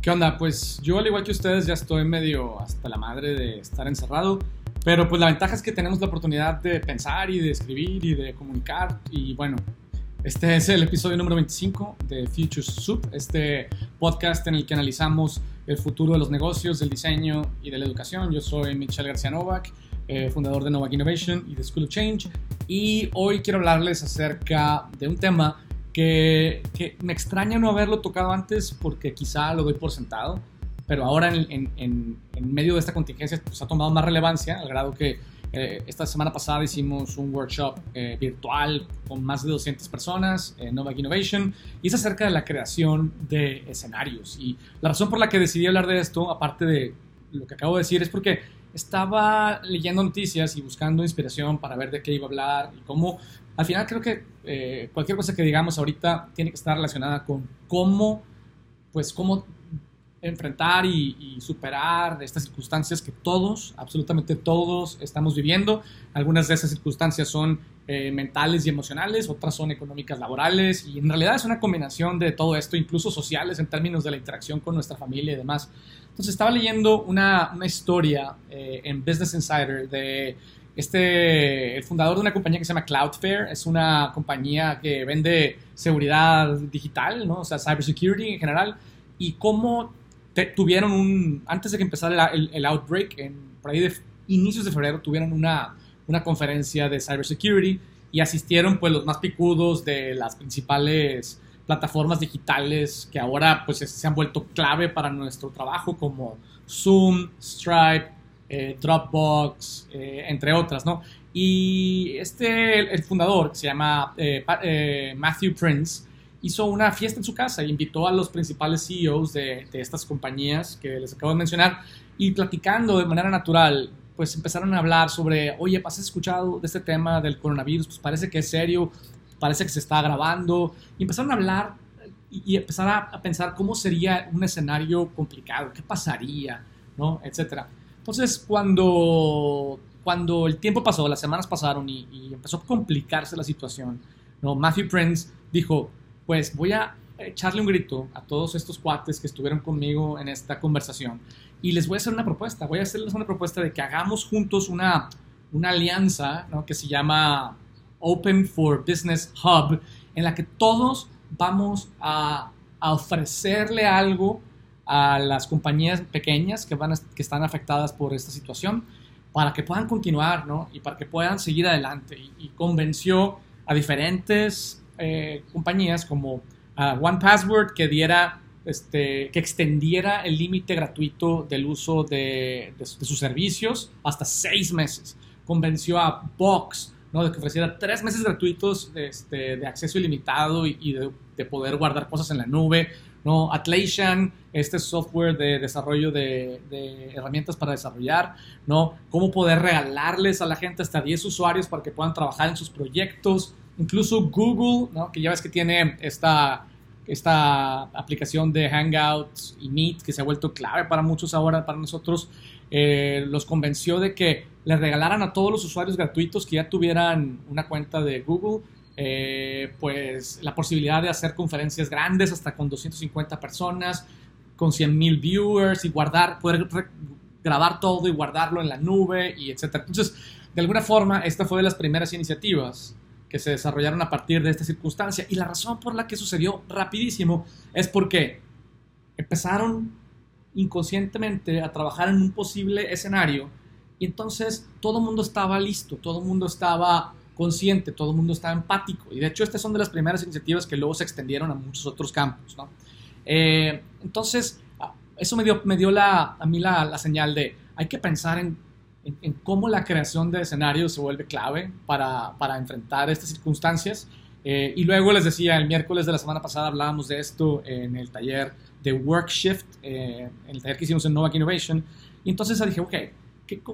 ¿Qué onda? Pues yo, al igual que ustedes, ya estoy medio hasta la madre de estar encerrado, pero pues la ventaja es que tenemos la oportunidad de pensar y de escribir y de comunicar. Y bueno, este es el episodio número 25 de Future Soup, este podcast en el que analizamos el futuro de los negocios, del diseño y de la educación. Yo soy Michel García Novak, fundador de Novak Innovation y de School of Change, y hoy quiero hablarles acerca de un tema que me extraña no haberlo tocado antes, porque quizá lo doy por sentado, pero ahora en medio de esta contingencia pues ha tomado más relevancia, al grado que esta semana pasada hicimos un workshop virtual con más de 200 personas en Novak Innovation, y es acerca de la creación de escenarios. Y la razón por la que decidí hablar de esto, aparte de lo que acabo de decir, es porque estaba leyendo noticias y buscando inspiración para ver de qué iba a hablar y cómo. Al final creo que cualquier cosa que digamos ahorita tiene que estar relacionada con cómo enfrentar y superar estas circunstancias que todos, absolutamente todos, estamos viviendo. Algunas de esas circunstancias son mentales y emocionales, otras son económicas, laborales, y en realidad es una combinación de todo esto, incluso sociales en términos de la interacción con nuestra familia y demás. Entonces estaba leyendo una historia en Business Insider de el fundador de una compañía que se llama Cloudflare. Es una compañía que vende seguridad digital, ¿no? O sea, cybersecurity en general, y cómo tuvieron antes de que empezara el outbreak, por ahí de inicios de febrero, tuvieron una conferencia de cybersecurity, y asistieron pues los más picudos de las principales plataformas digitales que ahora pues se han vuelto clave para nuestro trabajo, como Zoom, Stripe, Dropbox, entre otras, ¿no? Y el fundador, que se llama Matthew Prince, hizo una fiesta en su casa e invitó a los principales CEOs de estas compañías que les acabo de mencionar, y platicando de manera natural, pues empezaron a hablar sobre, oye, ¿has escuchado de este tema del coronavirus? Pues parece que es serio, parece que se está agravando, y empezaron a hablar y empezaron a pensar cómo sería un escenario complicado, qué pasaría, ¿no? Etcétera. Entonces, cuando el tiempo pasó, las semanas pasaron y empezó a complicarse la situación, ¿no? Matthew Prince dijo, pues voy a echarle un grito a todos estos cuates que estuvieron conmigo en esta conversación, y les voy a hacer una propuesta. Voy a hacerles una propuesta de que hagamos juntos una alianza, ¿no?, que se llama Open for Business Hub, en la que todos vamos a ofrecerle algo a las compañías pequeñas que están afectadas por esta situación, para que puedan continuar, ¿no?, y para que puedan seguir adelante. Y convenció a diferentes compañías, como OnePassword, que diera que extendiera el límite gratuito del uso de sus servicios hasta 6 meses. Convenció a Box, ¿no?, de que ofreciera 3 meses gratuitos de acceso ilimitado y de poder guardar cosas en la nube, ¿no? Atlassian, software de desarrollo de herramientas para desarrollar, ¿no?, cómo poder regalarles a la gente hasta 10 usuarios para que puedan trabajar en sus proyectos. Incluso Google, ¿no?, que ya ves que tiene esta aplicación de Hangouts y Meet, que se ha vuelto clave para muchos ahora, para nosotros, los convenció de que les regalaran a todos los usuarios gratuitos que ya tuvieran una cuenta de Google, pues la posibilidad de hacer conferencias grandes hasta con 250 personas, con 100,000 viewers, y poder grabar todo y guardarlo en la nube, y etc. Entonces, de alguna forma, esta fue de las primeras iniciativas que se desarrollaron a partir de esta circunstancia, y la razón por la que sucedió rapidísimo es porque empezaron inconscientemente a trabajar en un posible escenario, y entonces todo el mundo estaba listo, todo el mundo estaba consciente, todo el mundo estaba empático, y de hecho estas son de las primeras iniciativas que luego se extendieron a muchos otros campos, ¿no? Entonces eso me dio a mí la señal de, hay que pensar en cómo la creación de escenarios se vuelve clave para enfrentar estas circunstancias. Y luego les decía, el miércoles de la semana pasada hablábamos de esto en el taller de Workshift, en el taller que hicimos en Novak Innovation, y entonces dije, ok,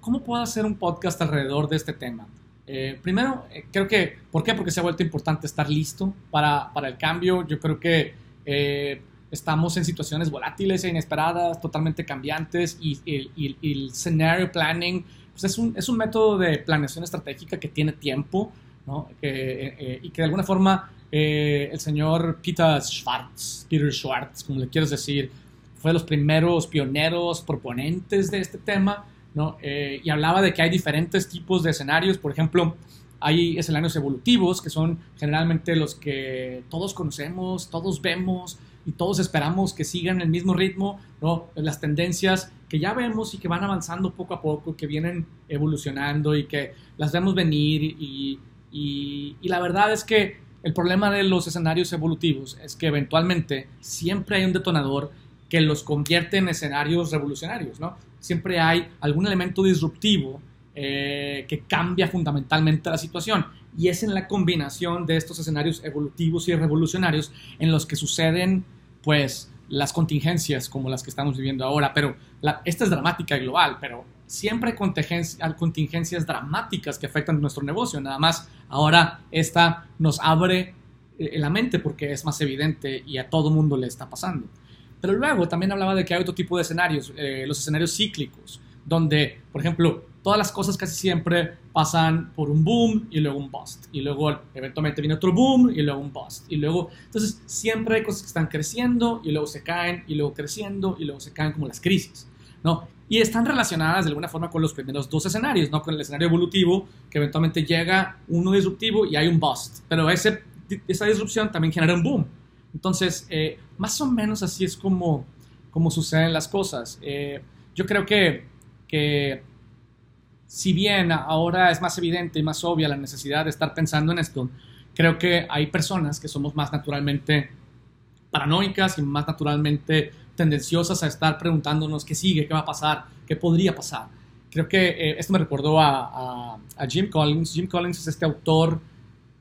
¿cómo puedo hacer un podcast alrededor de este tema? Primero, creo que, ¿por qué? Porque se ha vuelto importante estar listo para el cambio. Yo creo que estamos en situaciones volátiles e inesperadas, totalmente cambiantes, y el scenario planning pues es un método de planeación estratégica que tiene tiempo, ¿no? Y que de alguna forma el señor Peter Schwartz, como le quieres decir, fue de los primeros pioneros proponentes de este tema, ¿no? Y hablaba de que hay diferentes tipos de escenarios. Por ejemplo, hay escenarios evolutivos, que son generalmente los que todos conocemos, todos vemos y todos esperamos que sigan el mismo ritmo, ¿no? Las tendencias que ya vemos y que van avanzando poco a poco, que vienen evolucionando y que las vemos venir. Y la verdad es que el problema de los escenarios evolutivos es que eventualmente siempre hay un detonador que los convierte en escenarios revolucionarios, ¿no? Siempre hay algún elemento disruptivo que cambia fundamentalmente la situación, y es en la combinación de estos escenarios evolutivos y revolucionarios en los que suceden, pues, las contingencias como las que estamos viviendo ahora. Pero esta es dramática y global, pero siempre hay contingencias dramáticas que afectan nuestro negocio. Nada más ahora esta nos abre la mente porque es más evidente y a todo mundo le está pasando. Pero luego también hablaba de que hay otro tipo de escenarios, los escenarios cíclicos, donde, por ejemplo, todas las cosas casi siempre pasan por un boom y luego un bust, y luego eventualmente viene otro boom y luego un bust, y luego, entonces siempre hay cosas que están creciendo y luego se caen, y luego creciendo y luego se caen, como las crisis, ¿no? Y están relacionadas de alguna forma con los primeros dos escenarios, ¿no? Con el escenario evolutivo, que eventualmente llega uno disruptivo y hay un bust, pero esa disrupción también genera un boom. Entonces, más o menos así es como suceden las cosas. Yo creo que si bien ahora es más evidente y más obvia la necesidad de estar pensando en esto, creo que hay personas que somos más naturalmente paranoicas y más naturalmente tendenciosas a estar preguntándonos qué sigue, qué va a pasar, qué podría pasar. Creo que esto me recordó a Jim Collins. Jim Collins es este autor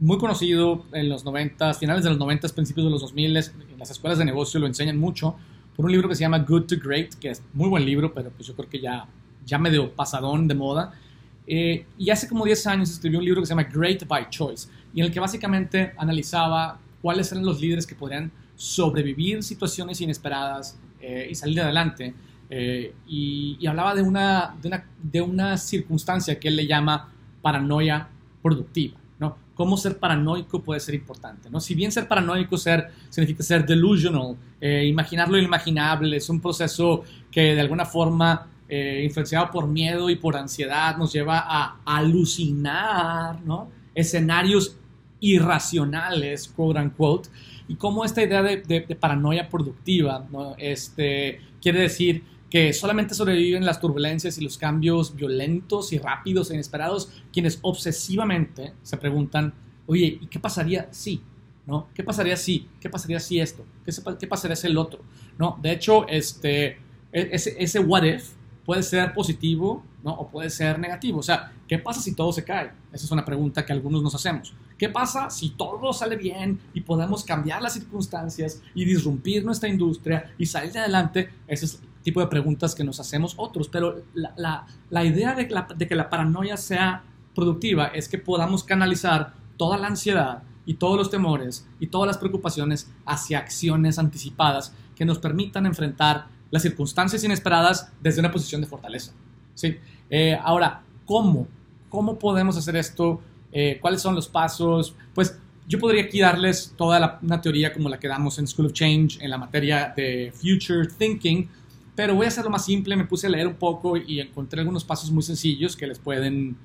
muy conocido en los 90s, finales de los 90s, principios de los 2000s. En las escuelas de negocio lo enseñan mucho, por un libro que se llama Good to Great, que es muy buen libro, pero pues yo creo que ya medio pasadón de moda. Y hace como 10 años escribió un libro que se llama Great by Choice, y en el que básicamente analizaba cuáles eran los líderes que podrían sobrevivir situaciones inesperadas y salir adelante. Y hablaba de una circunstancia que él le llama paranoia productiva, ¿no? Cómo ser paranoico puede ser importante, ¿no? Si bien ser paranoico significa ser delusional, imaginar lo inimaginable, es un proceso que de alguna forma, influenciado por miedo y por ansiedad, nos lleva a alucinar, ¿no? Escenarios irracionales, quote unquote. Y cómo esta idea de paranoia productiva, ¿no? Quiere decir que solamente sobreviven las turbulencias y los cambios violentos y rápidos e inesperados quienes obsesivamente se preguntan, oye, ¿y qué pasaría si? ¿No? ¿Qué pasaría si? ¿Qué pasaría si esto? ¿Qué pasaría si el otro? ¿No? De hecho, ese what if puede ser positivo, ¿no? O puede ser negativo. O sea, ¿qué pasa si todo se cae? Esa es una pregunta que algunos nos hacemos. ¿Qué pasa si todo sale bien y podemos cambiar las circunstancias y disrumpir nuestra industria y salir de adelante? Ese es tipo de preguntas que nos hacemos otros, pero la idea de que la paranoia sea productiva es que podamos canalizar toda la ansiedad y todos los temores y todas las preocupaciones hacia acciones anticipadas que nos permitan enfrentar las circunstancias inesperadas desde una posición de fortaleza, ¿sí? Ahora, ¿cómo podemos hacer esto? ¿Cuáles son los pasos? Pues yo podría aquí darles toda una teoría como la que damos en School of Change en la materia de Future Thinking, pero voy a hacerlo más simple. Me puse a leer un poco y encontré algunos pasos muy sencillos que les pueden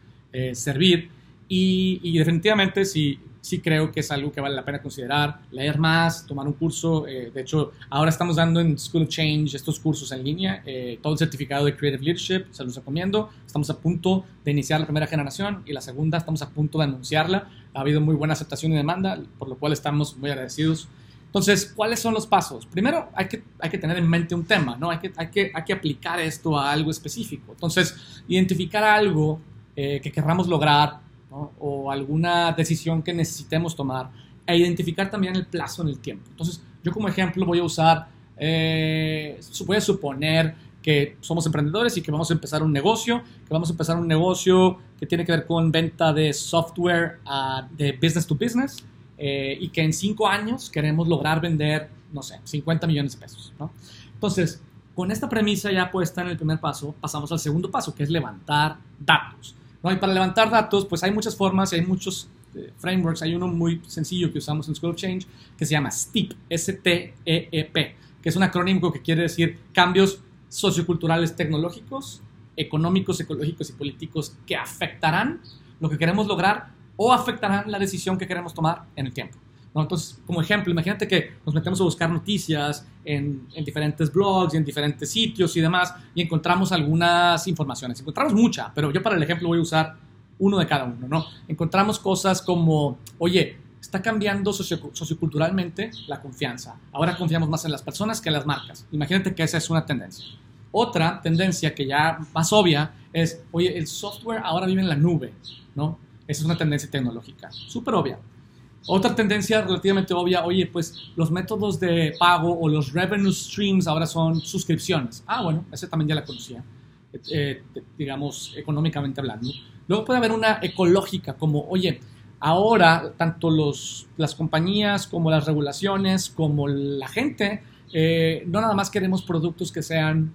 servir. Y definitivamente sí creo que es algo que vale la pena considerar, leer más, tomar un curso. De hecho, ahora estamos dando en School of Change estos cursos en línea, todo el certificado de Creative Leadership, se los recomiendo. Estamos a punto de iniciar la primera generación y la segunda estamos a punto de anunciarla. Ha habido muy buena aceptación y demanda, por lo cual estamos muy agradecidos. Entonces, ¿cuáles son los pasos? Primero, hay que tener en mente un tema, ¿no? Hay que aplicar esto a algo específico. Entonces, identificar algo que querramos lograr, ¿no? O alguna decisión que necesitemos tomar, e identificar también el plazo en el tiempo. Entonces, yo como ejemplo voy a usar, voy a suponer que somos emprendedores y que vamos a empezar un negocio, que tiene que ver con venta de software de business to business. Y que en 5 años queremos lograr vender, no sé, 50 millones de pesos, ¿no? Entonces, con esta premisa ya puesta en el primer paso, pasamos al segundo paso, que es levantar datos, ¿no? Y para levantar datos, pues hay muchas formas y hay muchos frameworks. Hay uno muy sencillo que usamos en School of Change que se llama STEEP, S-T-E-E-P, que es un acrónimo que quiere decir cambios socioculturales, tecnológicos, económicos, ecológicos y políticos que afectarán lo que queremos lograr o afectarán la decisión que queremos tomar en el tiempo. ¿No? Entonces, como ejemplo, imagínate que nos metemos a buscar noticias en diferentes blogs, en diferentes sitios y demás, y encontramos algunas informaciones. Encontramos mucha, pero yo para el ejemplo voy a usar uno de cada uno, ¿no? Encontramos cosas como, oye, está cambiando socioculturalmente la confianza. Ahora confiamos más en las personas que en las marcas. Imagínate que esa es una tendencia. Otra tendencia que ya más obvia es, oye, el software ahora vive en la nube, ¿no? Esa es una tendencia tecnológica, súper obvia. Otra tendencia relativamente obvia, oye, pues los métodos de pago o los revenue streams ahora son suscripciones. Ah, bueno, esa también ya la conocía, digamos, económicamente hablando. Luego puede haber una ecológica, como, oye, ahora tanto las compañías como las regulaciones, como la gente, no nada más queremos productos que sean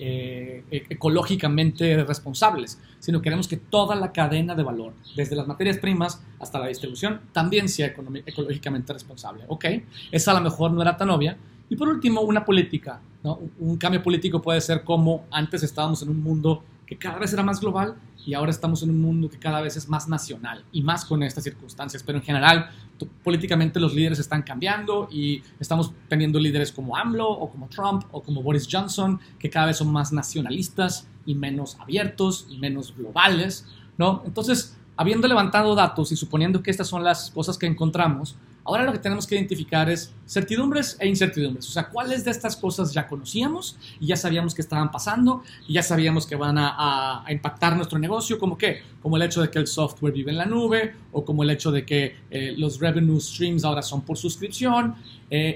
ecológicamente responsables, sino queremos que toda la cadena de valor, desde las materias primas hasta la distribución, también sea ecológicamente responsable. Ok, esa a lo mejor no era tan obvia. Y por último, una política, ¿no? Un cambio político puede ser como antes estábamos en un mundo que cada vez era más global y ahora estamos en un mundo que cada vez es más nacional y más con estas circunstancias, pero en general políticamente los líderes están cambiando y estamos teniendo líderes como AMLO o como Trump o como Boris Johnson que cada vez son más nacionalistas y menos abiertos y menos globales, ¿no? Entonces, habiendo levantado datos y suponiendo que estas son las cosas que encontramos, ahora lo que tenemos que identificar es certidumbres e incertidumbres. O sea, ¿cuáles de estas cosas ya conocíamos y ya sabíamos que estaban pasando y ya sabíamos que van a impactar nuestro negocio? ¿Como qué? Como el hecho de que el software vive en la nube o como el hecho de que los revenue streams ahora son por suscripción.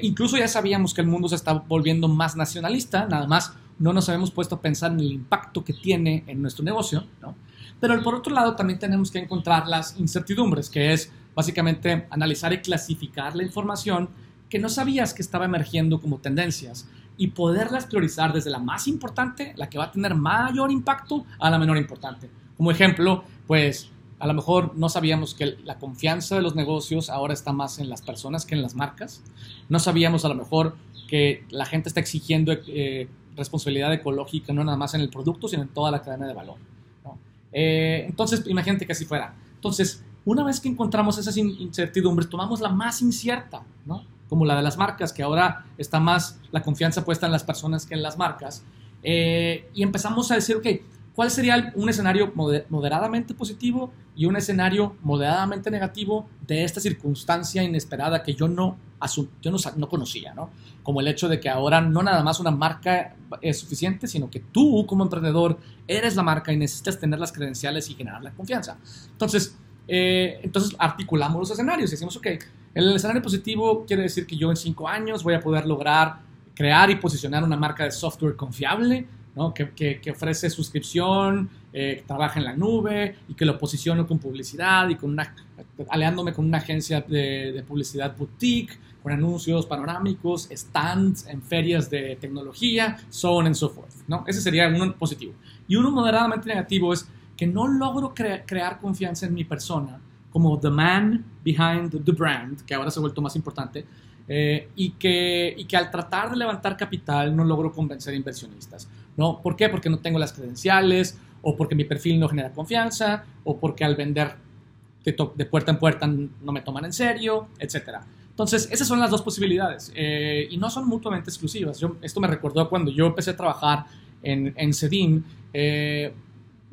Incluso ya sabíamos que el mundo se está volviendo más nacionalista, nada más no nos habíamos puesto a pensar en el impacto que tiene en nuestro negocio, ¿no? Pero por otro lado también tenemos que encontrar las incertidumbres, que es básicamente analizar y clasificar la información que no sabías que estaba emergiendo como tendencias y poderlas priorizar desde la más importante, la que va a tener mayor impacto, a la menor importante. Como ejemplo, pues a lo mejor no sabíamos que la confianza de los negocios ahora está más en las personas que en las marcas. No sabíamos a lo mejor que la gente está exigiendo responsabilidad ecológica, no nada más en el producto, sino en toda la cadena de valor, ¿no? Entonces, imagínate que así fuera. Entonces, una vez que encontramos esas incertidumbres, tomamos la más incierta, ¿no? Como la de las marcas, que ahora está más la confianza puesta en las personas que en las marcas. Y empezamos a decir, ok, ¿cuál sería un escenario moderadamente positivo y un escenario moderadamente negativo de esta circunstancia inesperada que yo no conocía, ¿no? Como el hecho de que ahora no nada más una marca es suficiente, sino que tú como emprendedor eres la marca y necesitas tener las credenciales y generar la confianza. Entonces articulamos los escenarios y decimos, ok, el escenario positivo quiere decir que yo en 5 años voy a poder lograr crear y posicionar una marca de software confiable, ¿no? que ofrece suscripción, que trabaja en la nube y que lo posiciono con publicidad y aliándome con una agencia de publicidad boutique, con anuncios panorámicos, stands en ferias de tecnología, so on and so forth, ¿no? Ese sería uno positivo. Y uno moderadamente negativo es que no logro crear confianza en mi persona, como the man behind the brand, que ahora se ha vuelto más importante, y que al tratar de levantar capital no logro convencer a inversionistas, ¿no? ¿Por qué? Porque no tengo las credenciales, o porque mi perfil no genera confianza, o porque al vender de puerta en puerta no me toman en serio, etcétera. Entonces, esas son las dos posibilidades, y no son mutuamente exclusivas. Esto me recordó cuando yo empecé a trabajar en CEDIM.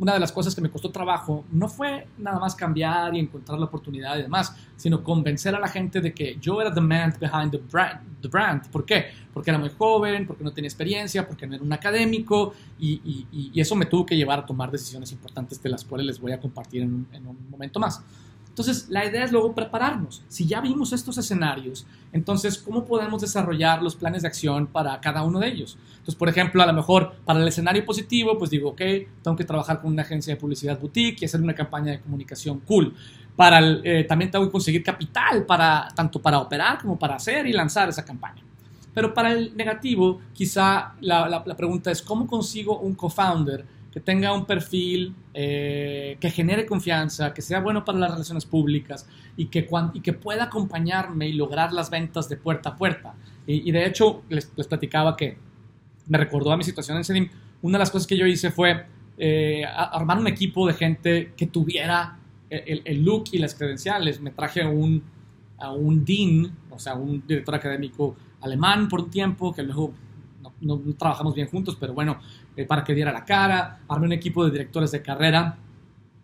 Una de las cosas que me costó trabajo no fue nada más cambiar y encontrar la oportunidad y demás, sino convencer a la gente de que yo era the man behind the brand. ¿Por qué? Porque era muy joven, porque no tenía experiencia, porque no era un académico y eso me tuvo que llevar a tomar decisiones importantes de las cuales les voy a compartir en un momento más. Entonces, la idea es luego prepararnos. Si ya vimos estos escenarios, entonces, ¿cómo podemos desarrollar los planes de acción para cada uno de ellos? Entonces, por ejemplo, a lo mejor para el escenario positivo, pues digo, ok, tengo que trabajar con una agencia de publicidad boutique y hacer una campaña de comunicación cool. También tengo que conseguir capital tanto para operar como para hacer y lanzar esa campaña. Pero para el negativo, quizá la pregunta es, ¿cómo consigo un co-founder que tenga un perfil que genere confianza, que sea bueno para las relaciones públicas y que pueda acompañarme y lograr las ventas de puerta a puerta. Y de hecho, les platicaba que me recordó a mi situación en CEDIM. Una de las cosas que yo hice fue armar un equipo de gente que tuviera el look y las credenciales. Me traje a un dean, o sea, un director académico alemán por un tiempo, que luego no trabajamos bien juntos, pero bueno, para que diera la cara. Armé un equipo de directores de carrera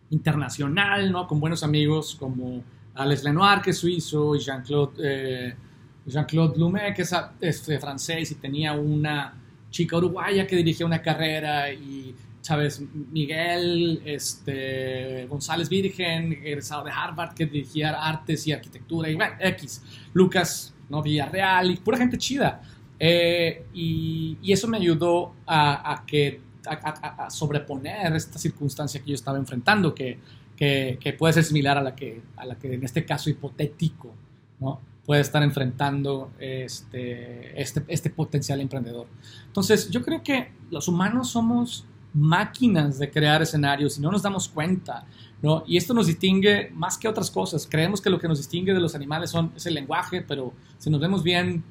internacional, ¿no? Con buenos amigos como Alex Lenoir, que es suizo, y Jean-Claude Lumet, que es francés, y tenía una chica uruguaya que dirigía una carrera, y Chávez Miguel González Virgen, egresado de Harvard, que dirigía artes y arquitectura, y bueno, Lucas, ¿no? Villarreal, y pura gente chida. Y eso me ayudó a sobreponer esta circunstancia que yo estaba enfrentando, que puede ser similar a la que en este caso hipotético, ¿no?, puede estar enfrentando este potencial emprendedor. Entonces, yo creo que los humanos somos máquinas de crear escenarios y no nos damos cuenta, ¿no? Y esto nos distingue más que otras cosas. Creemos que lo que nos distingue de los animales es el lenguaje, pero si nos vemos bien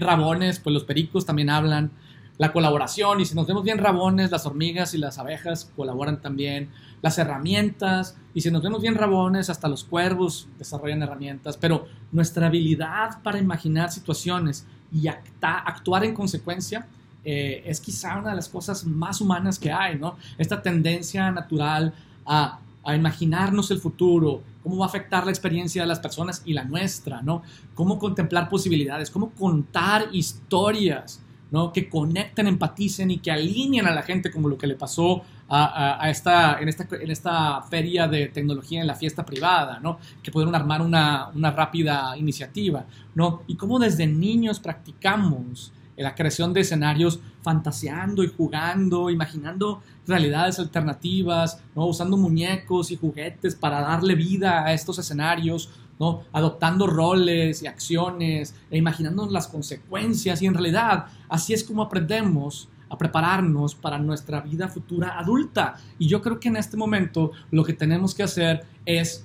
rabones, pues los pericos también hablan. La colaboración, y si nos vemos bien rabones, las hormigas y las abejas colaboran también. Las herramientas, y si nos vemos bien rabones, hasta los cuervos desarrollan herramientas. Pero nuestra habilidad para imaginar situaciones y actuar en consecuencia es quizá una de las cosas más humanas que hay, ¿no? Esta tendencia natural a imaginarnos el futuro, cómo va a afectar la experiencia de las personas y la nuestra, ¿no? Cómo contemplar posibilidades, cómo contar historias, ¿no?, que conecten, empaticen y que alineen a la gente, como lo que le pasó en esta feria de tecnología, en la fiesta privada, ¿no?, que pudieron armar una rápida iniciativa, ¿no? Y cómo desde niños practicamos la creación de escenarios, fantaseando y jugando, imaginando realidades alternativas, ¿no?, usando muñecos y juguetes para darle vida a estos escenarios, ¿no?, adoptando roles y acciones e imaginando las consecuencias. Y en realidad así es como aprendemos a prepararnos para nuestra vida futura adulta. Y yo creo que en este momento lo que tenemos que hacer es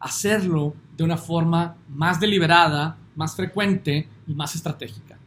hacerlo de una forma más deliberada, más frecuente y más estratégica.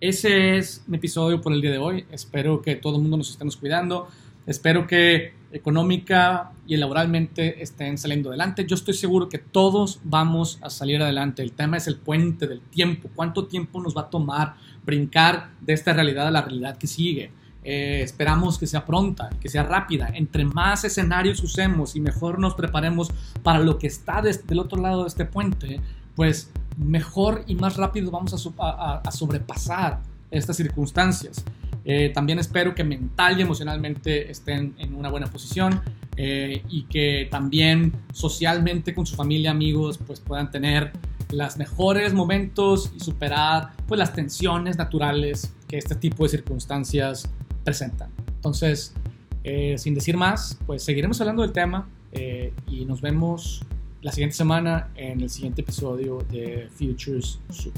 Ese es mi episodio por el día de hoy. Espero que todo el mundo nos estemos cuidando. Espero que económica y laboralmente estén saliendo adelante. Yo estoy seguro que todos vamos a salir adelante. El tema es el puente del tiempo. ¿Cuánto tiempo nos va a tomar brincar de esta realidad a la realidad que sigue? Esperamos que sea pronta, que sea rápida. Entre más escenarios usemos y mejor nos preparemos para lo que está del otro lado de este puente, pues mejor y más rápido vamos a sobrepasar estas circunstancias. También espero que mental y emocionalmente estén en una buena posición, y que también socialmente con su familia, amigos, pues puedan tener los mejores momentos y superar, pues, las tensiones naturales que este tipo de circunstancias presentan. Entonces, sin decir más, pues seguiremos hablando del tema, y nos vemos la siguiente semana en el siguiente episodio de Future Soup.